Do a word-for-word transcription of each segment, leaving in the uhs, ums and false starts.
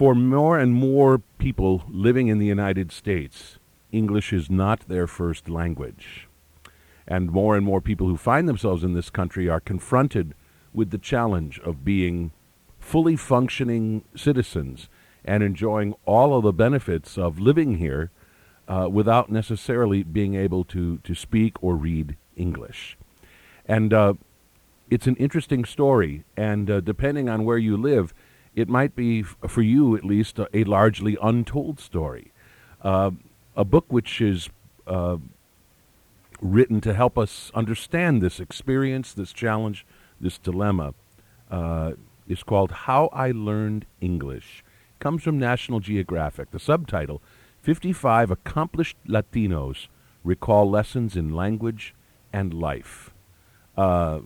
For more and more people living in the United States, English is not their first language. And more and more people who find themselves in this country are confronted with the challenge of being fully functioning citizens and enjoying all of the benefits of living here uh, without necessarily being able to, to speak or read English. And uh, it's an interesting story, and uh, depending on where you live, it might be, f- for you at least, a, a largely untold story. Uh, a book which is uh, written to help us understand this experience, this challenge, this dilemma, uh, is called How I Learned English. It comes from National Geographic. The subtitle, fifty-five Accomplished Latinos Recall Lessons in Language and Life. Uh,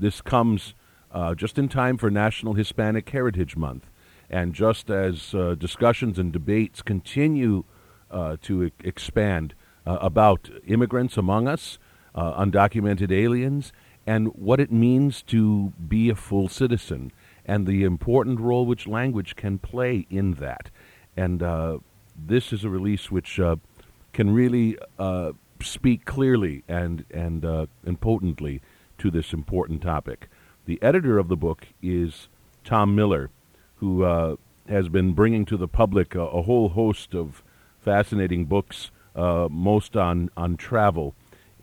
this comes uh, just in time for National Hispanic Heritage Month. And just as uh, discussions and debates continue uh, to e- expand uh, about immigrants among us, uh, undocumented aliens, and what it means to be a full citizen, and the important role which language can play in that. And uh, this is a release which uh, can really uh, speak clearly and, and, uh, and potently to this important topic. The editor of the book is Tom Miller, who uh, has been bringing to the public a, a whole host of fascinating books, uh, most on, on travel,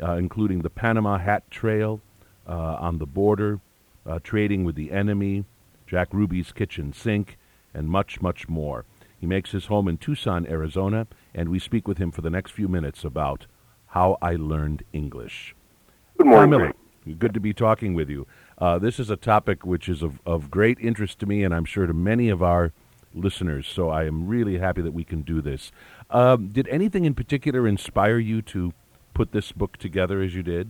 uh, including The Panama Hat Trail, uh, On the Border, uh, Trading with the Enemy, Jack Ruby's Kitchen Sink, and much, much more. He makes his home in Tucson, Arizona, and we speak with him for the next few minutes about How I Learned English. Good morning, Miller. Good to be talking with you. Uh, this is a topic which is of, of great interest to me, and I'm sure to many of our listeners, so I am really happy that we can do this. Um, did anything in particular inspire you to put this book together as you did?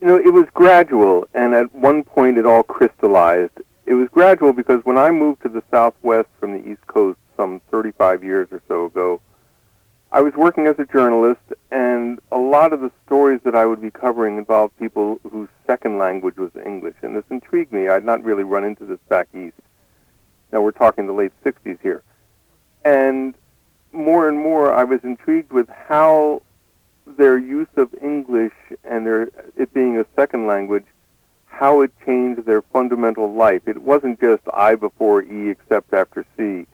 You know, it was gradual, and at one point it all crystallized. It was gradual because when I moved to the Southwest from the East Coast some thirty-five years or so ago, I was working as a journalist, and a lot of the stories that I would be covering involved people whose second language was English, and this intrigued me. I'd not really run into this back east. Now we're talking the late sixties here. And more and more I was intrigued with how their use of English and their it being a second language, how it changed their fundamental life. It wasn't just I before E except after C.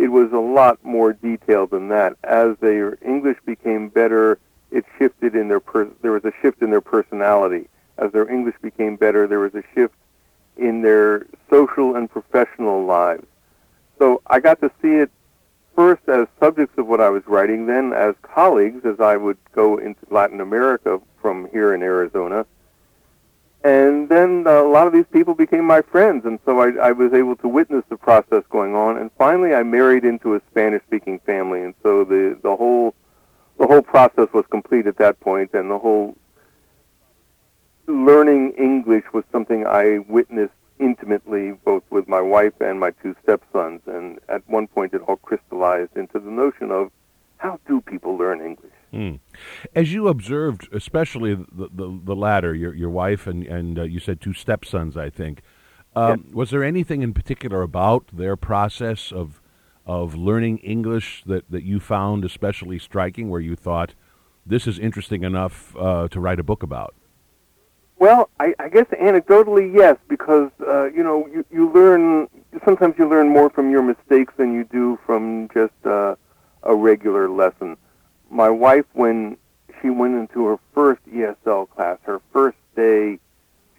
It was a lot more detailed than that. As their English became better, it shifted in their per- there was a shift in their personality. As their English became better, there was a shift in their social and professional lives. So I got to see it first as subjects of what I was writing, then as colleagues as I would go into Latin America from here in Arizona. And then a lot of these people became my friends, and so I, I was able to witness the process going on. And finally, I married into a Spanish-speaking family, and so the, the whole the whole process was complete at that point, and the whole learning English was something I witnessed intimately, both with my wife and my two stepsons. And at one point, it all crystallized into the notion of, how do people learn English? Mm. As you observed, especially the the, the latter, your your wife and and uh, you said two stepsons, I think. Um, yeah. Was there anything in particular about their process of of learning English that, that you found especially striking, where you thought this is interesting enough uh, to write a book about? Well, I, I guess anecdotally, yes, because uh, you know you you learn sometimes you learn more from your mistakes than you do from just uh, a regular lesson. My wife, when she went into her first E S L class, her first day,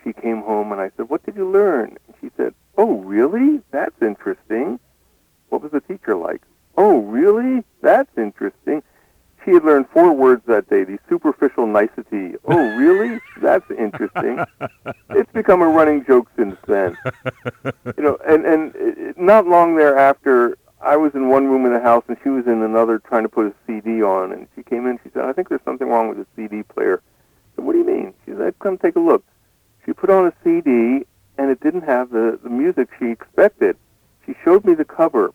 she came home and I said, "What did you learn?" And she said, "Oh, really? That's interesting." "What was the teacher like?" "Oh, really? That's interesting." She had learned four words that day, the superficial nicety. "Oh, really? That's interesting." It's become a running joke since then. You know, and, and not long thereafter, I was in one room in the house, and she was in another trying to put a C D on. And she came in, she said, "I think there's something wrong with the C D player." I said, "What do you mean?" She said, "Come take a look." She put on a C D, and it didn't have the, the music she expected. She showed me the cover.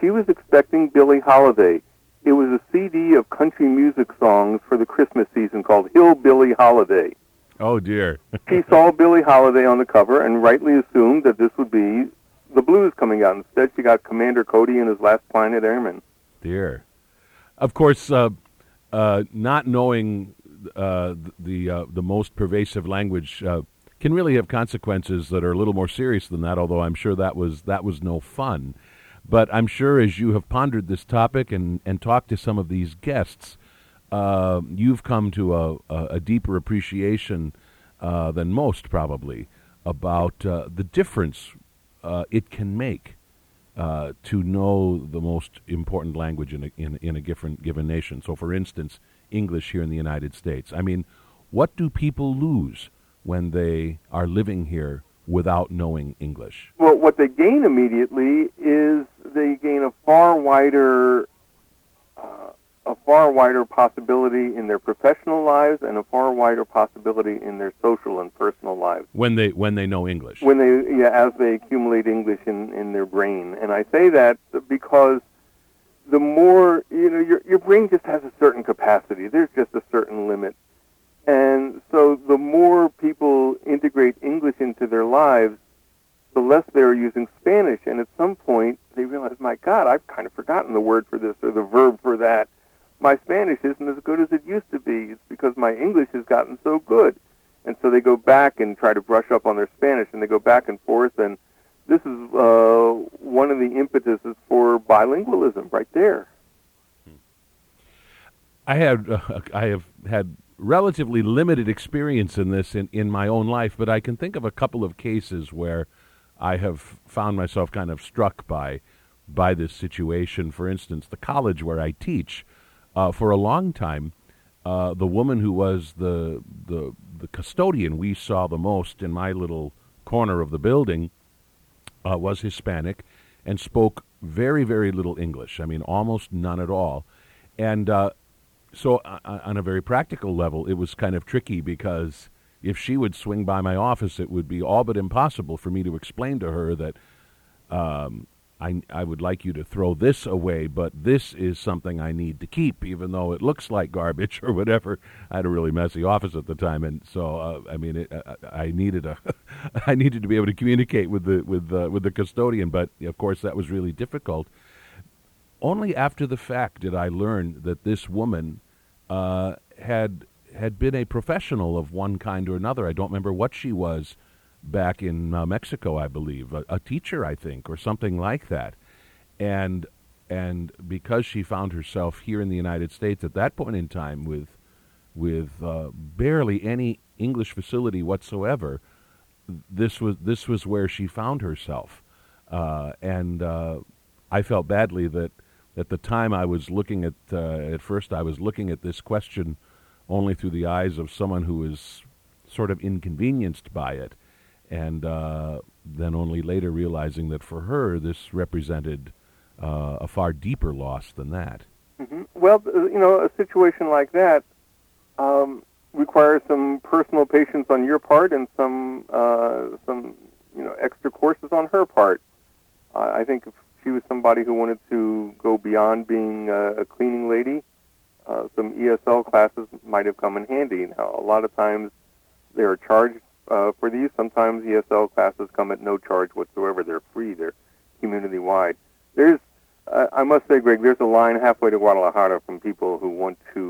She was expecting Billie Holiday. It was a C D of country music songs for the Christmas season called Hillbilly Holiday. Oh, dear. She saw Billie Holiday on the cover and rightly assumed that this would be the blues coming out. Instead, you got Commander Cody and his last Planet Airman. Dear. Of course, uh, uh, not knowing uh, the uh, the most pervasive language uh, can really have consequences that are a little more serious than that, although I'm sure that was that was no fun. But I'm sure as you have pondered this topic and, and talked to some of these guests, uh, you've come to a, a, a deeper appreciation uh, than most probably about uh, the difference uh, it can make uh, to know the most important language in a, in, in a different given nation. So, for instance, English here in the United States. I mean, what do people lose when they are living here without knowing English? Well, what they gain immediately is they gain a far wider, uh, a far wider possibility in their professional lives and a far wider possibility in their social and personal lives. When they when they know English. When they yeah, as they accumulate English in, in their brain, and I say that because the more you know, your your brain just has a certain capacity. There's just a certain limit. And so the more people integrate English into their lives, the less they're using Spanish. And at some point, they realize, my God, I've kind of forgotten the word for this or the verb for that. My Spanish isn't as good as it used to be. It's because my English has gotten so good. And so they go back and try to brush up on their Spanish, and they go back and forth. And this is uh, one of the impetuses for bilingualism right there. I have, uh, I have had... relatively limited experience in this in, in my own life, but I can think of a couple of cases where I have found myself kind of struck by by this situation. For instance, the college where I teach, uh, for a long time, uh, the woman who was the, the the custodian we saw the most in my little corner of the building uh, was Hispanic and spoke very, very little English. I mean, almost none at all. And uh So uh, on a very practical level, it was kind of tricky because if she would swing by my office, it would be all but impossible for me to explain to her that um, I, I would like you to throw this away, but this is something I need to keep, even though it looks like garbage or whatever. I had a really messy office at the time, and so uh, I mean, it, uh, I needed a I needed to be able to communicate with the with the, with the custodian, but of course that was really difficult. Only after the fact did I learn that this woman Uh, had had been a professional of one kind or another. I don't remember what she was back in uh, Mexico, I believe, a, a teacher, I think, or something like that. And and because she found herself here in the United States at that point in time with with uh, barely any English facility whatsoever, this was this was where she found herself. Uh, and uh, I felt badly that. At the time, I was looking at, uh, at first, I was looking at this question only through the eyes of someone who was sort of inconvenienced by it, and uh, then only later realizing that for her, this represented uh, a far deeper loss than that. Mm-hmm. Well, you know, a situation like that um, requires some personal patience on your part and some, uh, some you know, extra courses on her part. Uh, I think if she was somebody who wanted to go beyond being a, a cleaning lady, uh, some E S L classes might have come in handy. Now, a lot of times they are charged uh, for these. Sometimes E S L classes come at no charge whatsoever. They're free. They're community-wide. There's, uh, I must say, Greg, there's a line halfway to Guadalajara from people who want to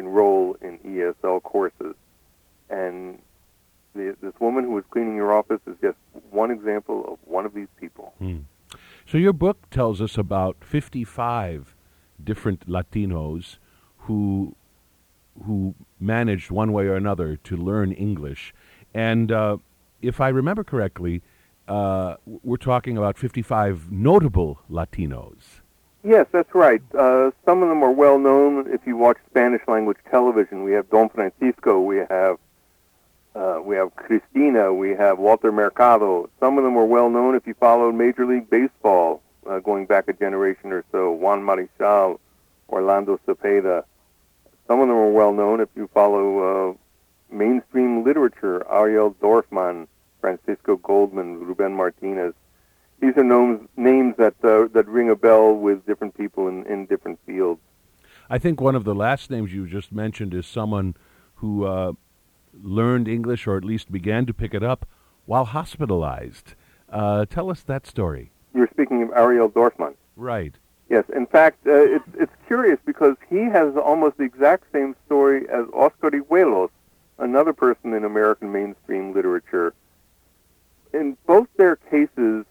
enroll in E S L courses. And the, this woman who was cleaning your office is just one example of one of these people. Hmm. So your book tells us about fifty-five different Latinos who who managed one way or another to learn English. And uh, if I remember correctly, uh, we're talking about fifty-five notable Latinos. Yes, that's right. Uh, some of them are well known. If you watch Spanish language television, we have Don Francisco, we have Uh, we have Cristina, we have Walter Mercado. Some of them were well known if you followed Major League Baseball, uh, going back a generation or so. Juan Marichal, Orlando Cepeda. Some of them were well known if you follow uh, mainstream literature. Ariel Dorfman, Francisco Goldman, Ruben Martinez. These are known, names that uh, that ring a bell with different people in, in different fields. I think one of the last names you just mentioned is someone who Uh learned English, or at least began to pick it up, while hospitalized. Uh, tell us that story. speaking of Ariel Dorfman. Right. Yes. In fact, uh, it's it's curious because he has almost the exact same story as Oscar Hijuelos, another person in American mainstream literature. In both their cases,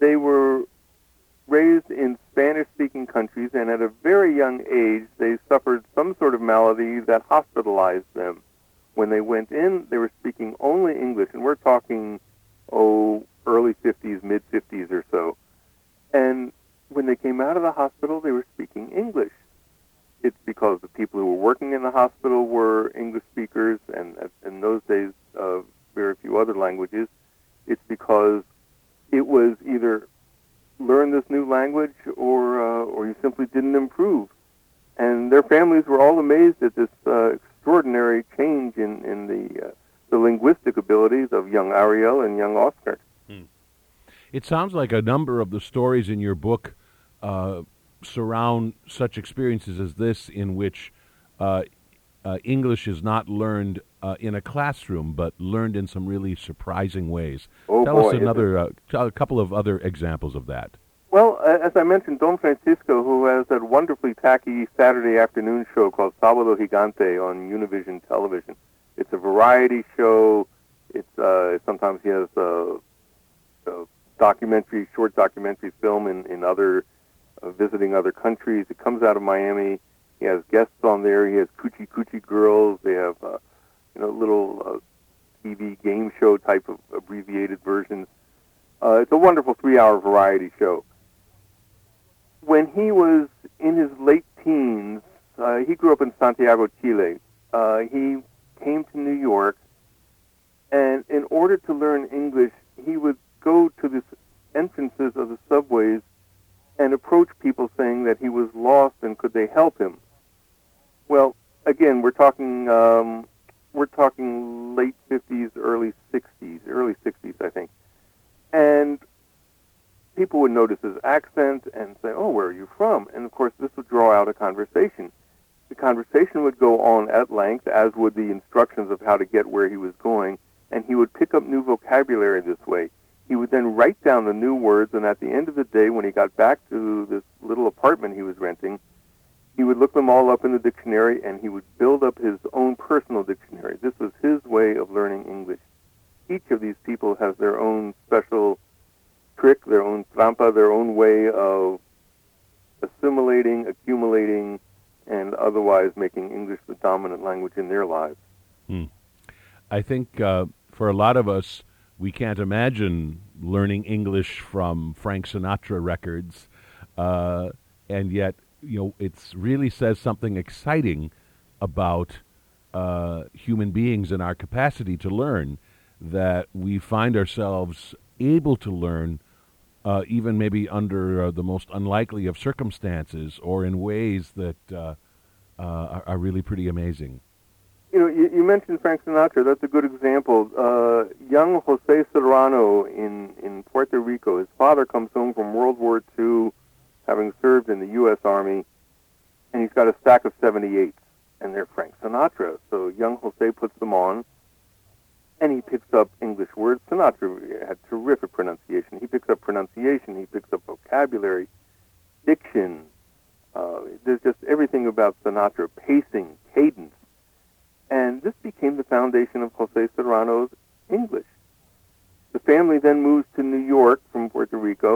they were raised in Spanish-speaking countries, and at a very young age, they suffered some sort of malady that hospitalized them. When they went in, they were speaking only English, and we're talking, oh, early fifties, mid-fifties or so. And when they came out of the hospital, they were speaking English. It's because the people who were working in the hospital were English speakers, and in those days, uh, very few other languages. It's because it was either learn this new language or uh, or you simply didn't improve. And their families were all amazed at this uh, extraordinary change in, in the, uh, the linguistic abilities of young Ariel and young Oscar. Hmm. It sounds like a number of the stories in your book uh, surround such experiences as this in which uh, uh, English is not learned Uh, in a classroom, but learned in some really surprising ways. Oh, Tell boy, us another, uh, a couple of other examples of that. Well, as I mentioned, Don Francisco, who has that wonderfully tacky Saturday afternoon show called Sábado Gigante on Univision television. It's a variety show. It's uh, sometimes he has a, a documentary, short documentary film in, in other, uh, visiting other countries. It comes out of Miami. He has guests on there. He has Coochie Coochie Girls. They have... Uh, you know, little uh, T V game show type of abbreviated versions. Uh, it's a wonderful three-hour variety show. When he was in his late teens, uh, he grew up in Santiago, Chile. Uh, he came to New York, and in order to learn English, he would go to the entrances of the subways and approach people saying that he was lost and could they help him. Well, again, we're talking... Um, We're talking late fifties, early sixties, early sixties, I think. And people would notice his accent and say, oh, where are you from? And, of course, this would draw out a conversation. The conversation would go on at length, as would the instructions of how to get where he was going, and he would pick up new vocabulary this way. He would then write down the new words, and at the end of the day, when he got back to this little apartment he was renting, he would look them all up in the dictionary, and he would build up his own personal dictionary. This was his way of learning English. Each of these people has their own special trick, their own trampa, their own way of assimilating, accumulating, and otherwise making English the dominant language in their lives. Hmm. I think uh, for a lot of us, we can't imagine learning English from Frank Sinatra records, uh, and yet... you know, it really says something exciting about uh, human beings and our capacity to learn that we find ourselves able to learn uh, even maybe under uh, the most unlikely of circumstances or in ways that uh, uh, are, are really pretty amazing. You know, you, you mentioned Frank Sinatra. That's a good example. Uh, young Jose Serrano in, in Puerto Rico, his father comes home from World War Two, having served in the U S Army, and he's got a stack of seventy-eights, and they're Frank Sinatra. So young Jose puts them on, and he picks up English words. Sinatra had terrific pronunciation. He picks up pronunciation. He picks up vocabulary, diction. Uh, there's just everything about Sinatra, pacing, cadence. And this became the foundation of Jose Serrano's English. The family then moves to New York from Puerto Rico.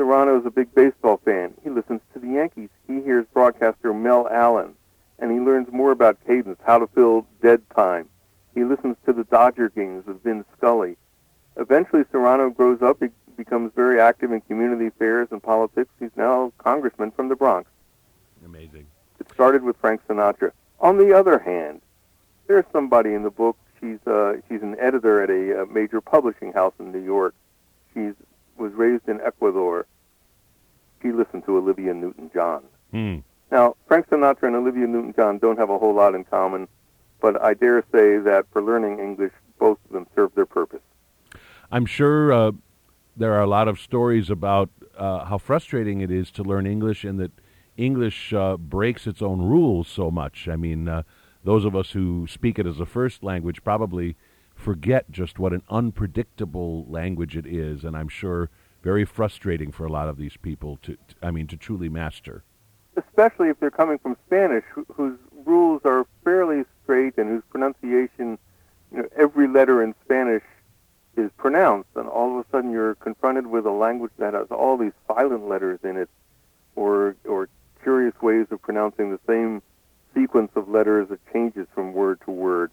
Serrano is a big baseball fan. He listens to the Yankees. He hears broadcaster Mel Allen, and he learns more about cadence, how to fill dead time. He listens to the Dodger games with Vin Scully. Eventually, Serrano grows up. He becomes very active in community affairs and politics. He's now a congressman from the Bronx. Amazing. It started with Frank Sinatra. On the other hand, there's somebody in the book. She's uh, she's an editor at a uh, major publishing house in New York. She's was raised in Ecuador. She listened to Olivia Newton-John. Mm. Now, Frank Sinatra and Olivia Newton-John don't have a whole lot in common, but I dare say that for learning English, both of them serve their purpose. I'm sure uh, there are a lot of stories about uh, how frustrating it is to learn English and that English uh, breaks its own rules so much. I mean, uh, those of us who speak it as a first language probably forget just what an unpredictable language it is, and I'm sure very frustrating for a lot of these people to, I mean, to truly master. Especially if they're coming from Spanish, whose rules are fairly straight and whose pronunciation, you know, every letter in Spanish is pronounced, and all of a sudden you're confronted with a language that has all these silent letters in it, or or curious ways of pronouncing the same sequence of letters that changes from word to word.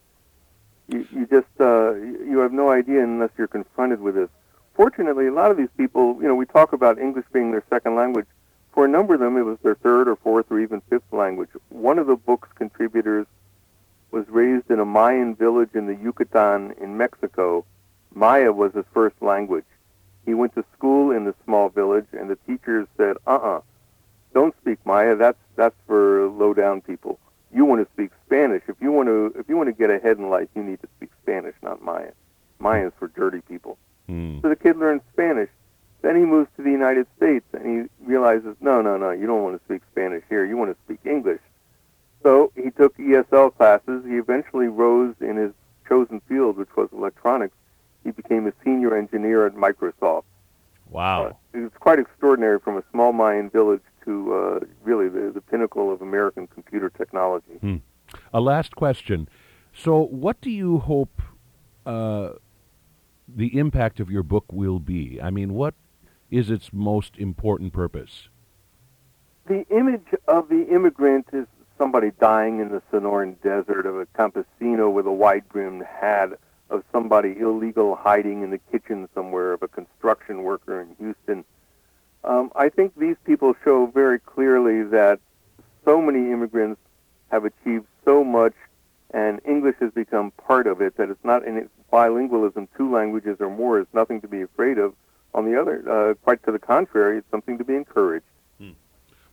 You, you just uh, you have no idea unless you're confronted with this. Fortunately, a lot of these people, you know, we talk about English being their second language. For a number of them, it was their third or fourth or even fifth language. One of the book's contributors was raised in a Mayan village in the Yucatan in Mexico. Maya was his first language. He went to school in this small village, and the teachers said, uh-uh, don't speak Maya. That's that's for low-down people. You want to speak Spanish. If you want to if you want to get ahead in life, you need to speak Spanish, not Maya. Maya's for dirty people. Mm. So the kid learned Spanish. Then he moves to the United States, and he realizes, no, no, no, you don't want to speak Spanish here. You want to speak English. So he took E S L classes. He eventually rose in his chosen field, which was electronics. He became a senior engineer at Microsoft. Wow. Uh, it's quite extraordinary from a small Mayan village to uh, really the, the pinnacle of American computer technology. Hmm. A last question. So what do you hope uh, the impact of your book will be? I mean, what is its most important purpose? The image of the immigrant is somebody dying in the Sonoran Desert, of a campesino with a wide-brimmed hat, of somebody illegal hiding in the kitchen somewhere, of a construction worker in Houston. Um, I think these people show very clearly that so many immigrants have achieved so much, and English has become part of it, that it's not in it, bilingualism, two languages or more, is nothing to be afraid of. On the other, uh, quite to the contrary, it's something to be encouraged. Hmm.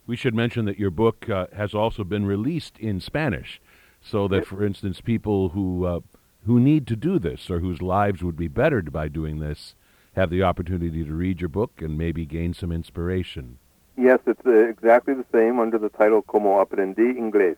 We should mention that your book uh, has also been released in Spanish, so that, for instance, people who uh, who need to do this, or whose lives would be bettered by doing this, have the opportunity to read your book and maybe gain some inspiration. Yes, it's uh, exactly the same, under the title Como Aprendi Inglés.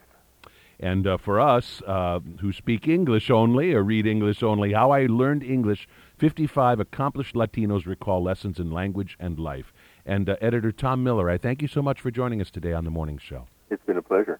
And uh, for us uh, who speak English only or read English only, How I Learned English, fifty-five Accomplished Latinos Recall Lessons in Language and Life. And uh, editor Tom Miller, I thank you so much for joining us today on The Morning Show. It's been a pleasure.